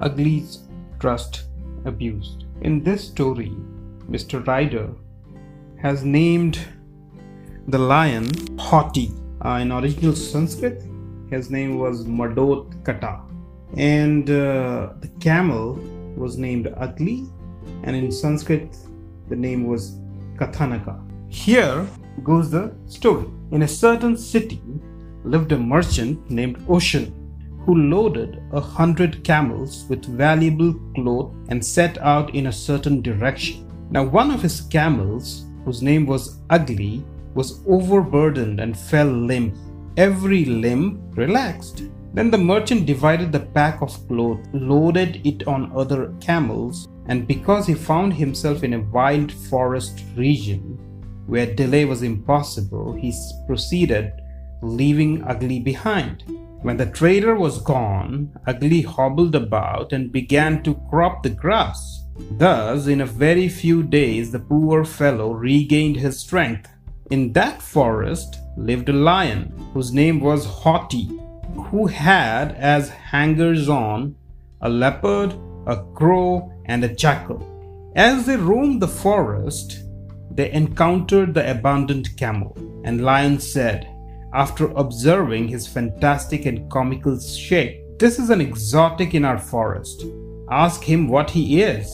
Ugly's trust abused. In this story, Mr. Ryder has named the lion Haughty. In original Sanskrit, his name was Madot Kata. And the camel was named Ugly, and in Sanskrit, the name was Kathanaka. Here goes the story. In a certain city lived a merchant named Ocean, who loaded 100 camels with valuable cloth and set out in a certain direction. Now, one of his camels, whose name was Ugly, was overburdened and fell limp. Every limb relaxed. Then the merchant divided the pack of cloth, loaded it on other camels, and because he found himself in a wild forest region where delay was impossible, he proceeded, leaving Ugly behind. When the trader was gone, Ugly hobbled about and began to crop the grass. Thus, in a very few days, the poor fellow regained his strength. In that forest lived a lion, whose name was Haughty, who had as hangers-on a leopard, a crow, and a jackal. As they roamed the forest, they encountered the abandoned camel, and Lion said, after observing his fantastic and comical shape, "This is an exotic in our forest. Ask him what he is."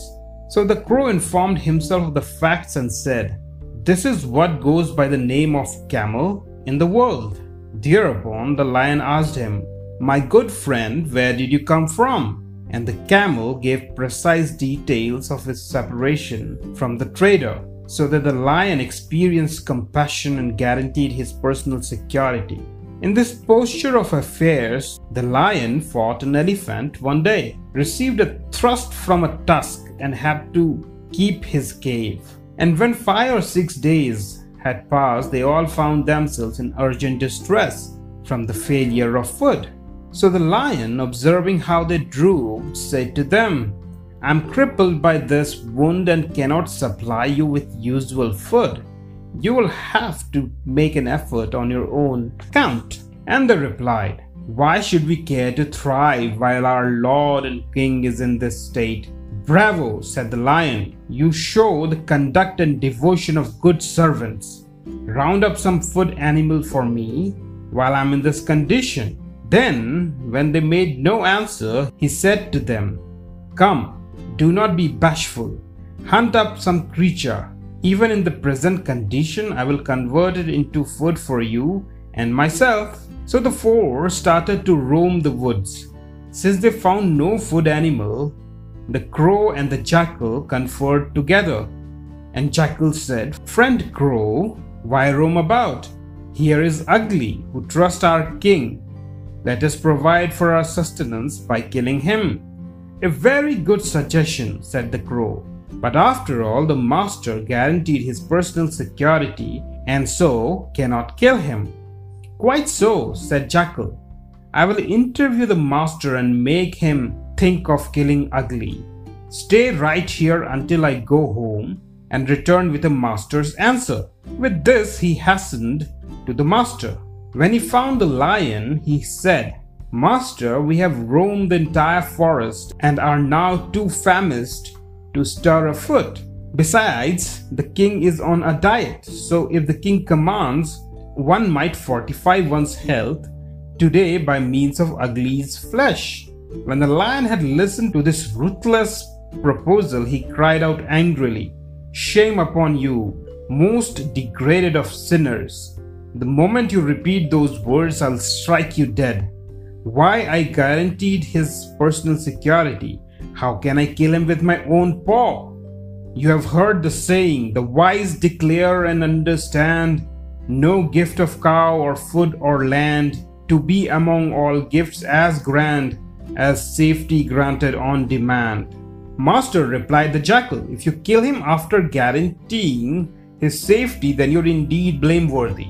So the crow informed himself of the facts and said, "This is what goes by the name of camel in the world." Thereupon the lion asked him, "My good friend, where did you come from?" And the camel gave precise details of his separation from the trader, so that the lion experienced compassion and guaranteed his personal security. In this posture of affairs, the lion fought an elephant one day, received a thrust from a tusk, and had to keep his cave. And when 5 or 6 days had passed, they all found themselves in urgent distress from the failure of food. So the lion, observing how they drooped, said to them, "I am crippled by this wound and cannot supply you with usual food. You will have to make an effort on your own account." And they replied, "Why should we care to thrive while our lord and king is in this state?" "Bravo," said the lion, "you show the conduct and devotion of good servants. Round up some food animal for me while I am in this condition." Then, when they made no answer, he said to them, "Come, do not be bashful. Hunt up some creature. Even in the present condition, I will convert it into food for you and myself." So the four started to roam the woods. Since they found no food animal, the crow and the jackal conferred together. And Jackal said, "Friend Crow, why roam about? Here is Ugly, who trusts our king. Let us provide for our sustenance by killing him." "A very good suggestion," said the crow, "but after all, the master guaranteed his personal security and so cannot kill him." "Quite so," said Jackal. "I will interview the master and make him think of killing Ugly. Stay right here until I go home and return with the master's answer." With this, he hastened to the master. When he found the lion, he said, "Master, we have roamed the entire forest and are now too famished to stir a foot. Besides, the king is on a diet, so if the king commands, one might fortify one's health today by means of Ugly's flesh." When the lion had listened to this ruthless proposal, he cried out angrily, "Shame upon you, most degraded of sinners! The moment you repeat those words, I'll strike you dead. Why, I guaranteed his personal security. How can I kill him with my own paw? You have heard the saying, the wise declare and understand, no gift of cow or food or land to be among all gifts as grand as safety granted on demand." "Master," replied the jackal, "if you kill him after guaranteeing his safety, then you're indeed blameworthy.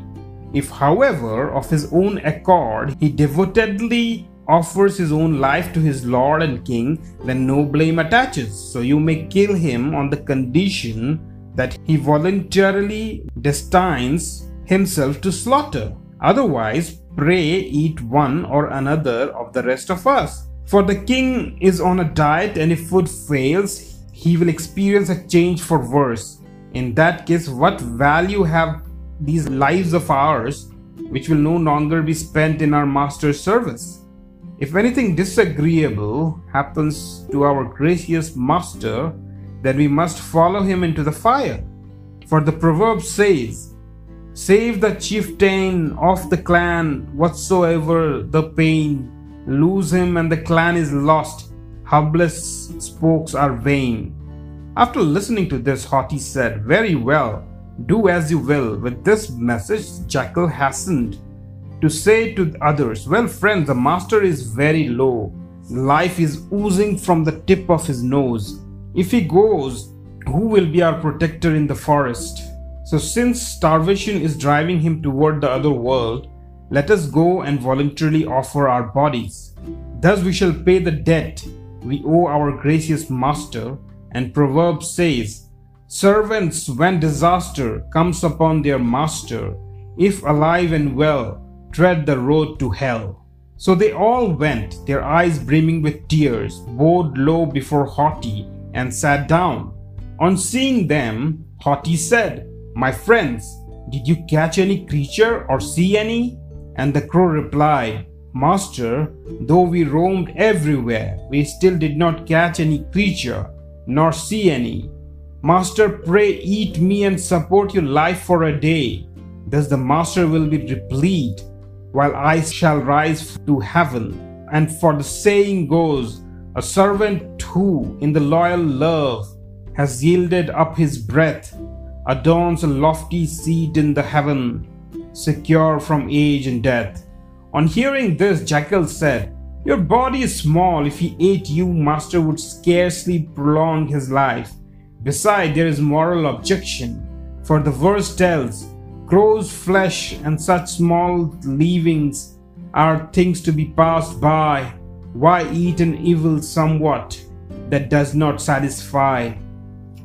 If, however, of his own accord, he devotedly offers his own life to his lord and king, then no blame attaches. So you may kill him on the condition that he voluntarily destines himself to slaughter. Otherwise, pray eat one or another of the rest of us, For the king is on a diet, and if food fails, he will experience a change for worse. In that case, what value have these lives of ours, which will no longer be spent in our master's service? If anything disagreeable happens to our gracious master, then we must follow him into the fire. For the proverb says, "Save the chieftain of the clan, whatsoever the pain. Lose him and the clan is lost. Humbless spokes are vain." After listening to this, Haughty said, "Very well, do as you will." With this message, Jackal hastened to say to others, "Well, friends, the master is very low. Life is oozing from the tip of his nose. If he goes, who will be our protector in the forest? So since starvation is driving him toward the other world, let us go and voluntarily offer our bodies. Thus we shall pay the debt we owe our gracious master." And proverb says, "Servants, when disaster comes upon their master, if alive and well, tread the road to hell." So they all went, their eyes brimming with tears, bowed low before Haughty, and sat down. On seeing them, Haughty said, "My friends, did you catch any creature or see any?" And the crow replied, "Master, though we roamed everywhere, we still did not catch any creature, nor see any. Master, pray eat me and support your life for a day. Thus the master will be replete, while I shall rise to heaven." And for the saying goes, "A servant who, in the loyal love, has yielded up his breath, adorns a lofty seat in the heaven, secure from age and death." On hearing this, Jackal said, "Your body is small. If he ate you, master would scarcely prolong his life. Besides, there is moral objection, for the verse tells, 'Crow's flesh and such small leavings are things to be passed by. Why eat an evil somewhat that does not satisfy?'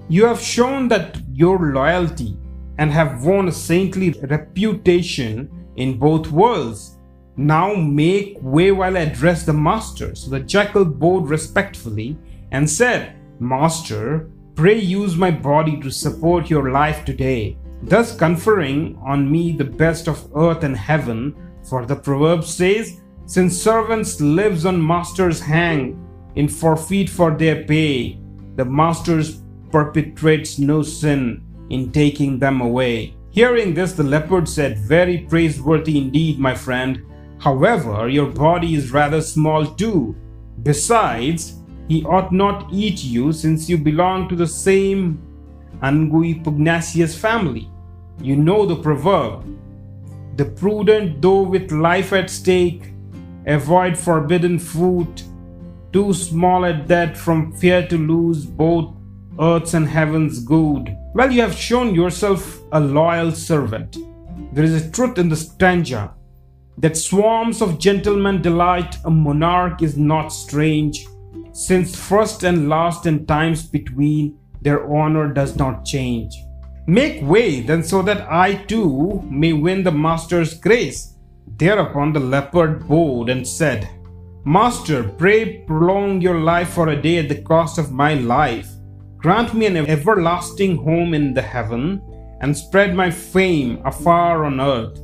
You have shown that your loyalty and have won a saintly reputation in both worlds. Now make way while I address the master." So the jackal bowed respectfully and said, "Master, pray use my body to support your life today, thus conferring on me the best of earth and heaven. For the proverb says, 'Since servants' lives on masters hang, in forfeit for their pay, the master's perpetrates no sin in taking them away.'" Hearing this, the leopard said, "Very praiseworthy indeed, my friend. However, your body is rather small too. Besides, he ought not eat you, since you belong to the same Angui Pugnacious family. You know the proverb, 'The prudent, though with life at stake, avoid forbidden food, too small at that, from fear to lose both earth's and heaven's good.' Well, you have shown yourself a loyal servant. There is a truth in the stanza that swarms of gentlemen delight a monarch is not strange, since first and last and times between their honor does not change. Make way then, so that I too may win the master's grace." Thereupon the leopard bowed and said, "Master, pray prolong your life for a day at the cost of my life. Grant me an everlasting home in the heaven, and spread my fame afar on earth.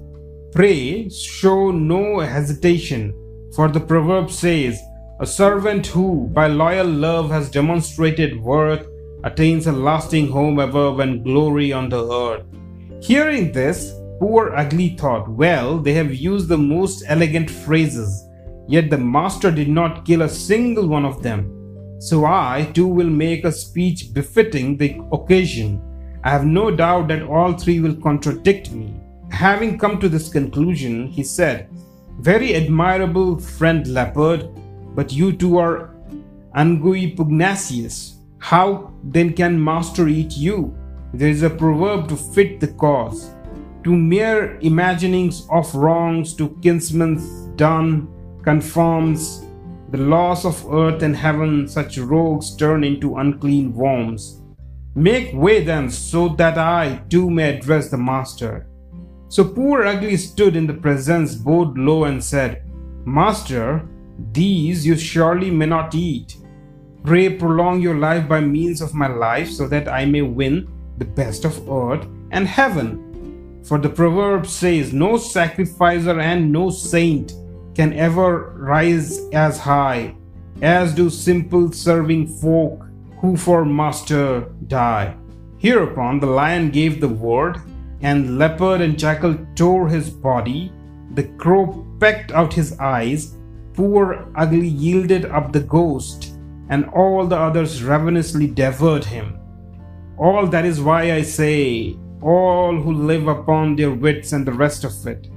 Pray show no hesitation, for the proverb says, 'A servant who, by loyal love, has demonstrated worth, attains a lasting home ever when glory on the earth.'" Hearing this, poor Ugly thought, "Well, they have used the most elegant phrases, yet the master did not kill a single one of them. So I too will make a speech befitting the occasion. I have no doubt that all three will contradict me." Having come to this conclusion, he said, "Very admirable, friend leopard, but you too are Angui Pugnacious. How then can master eat you? There is a proverb to fit the cause: 'To mere imaginings of wrongs to kinsmen's done conforms. The loss of earth and heaven, such rogues turn into unclean worms.' Make way then, so that I too may address the master." So poor Ugly stood in the presence, bowed low, and said, "Master, These you surely may not eat. Pray prolong your life by means of my life, so that I may win the best of earth and heaven. For the proverb says, no sacrificer and no saint can ever rise as high as do simple serving folk who for master die. Hereupon the lion gave the word, and leopard and jackal tore his body. The crow pecked out his eyes. Poor Ugly yielded up the ghost, and all the others ravenously devoured him. All that is why I say, all who live upon their wits and the rest of it.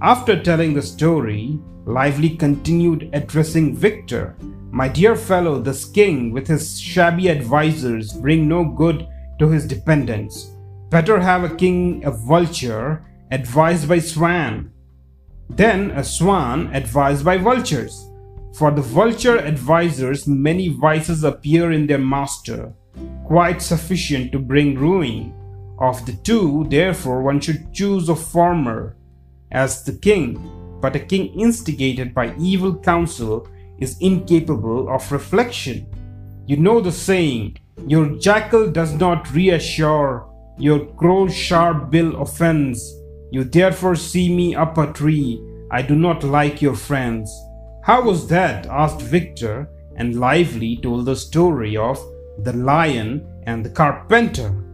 After telling the story, Lively continued, addressing Victor. My dear fellow, this king with his shabby advisers bring no good to his dependents. Better have a king, a vulture, advised by swan, than a swan advised by vultures. For the vulture advisers, many vices appear in their master, quite sufficient to bring ruin. Of the two, therefore, one should choose a former as the king. But a king instigated by evil counsel is incapable of reflection. You know the saying, your jackal does not reassure, your crow's sharp bill offends. You therefore see me up a tree, I do not like your friends. How was that? Asked Victor, and Lively told the story of the lion and the carpenter.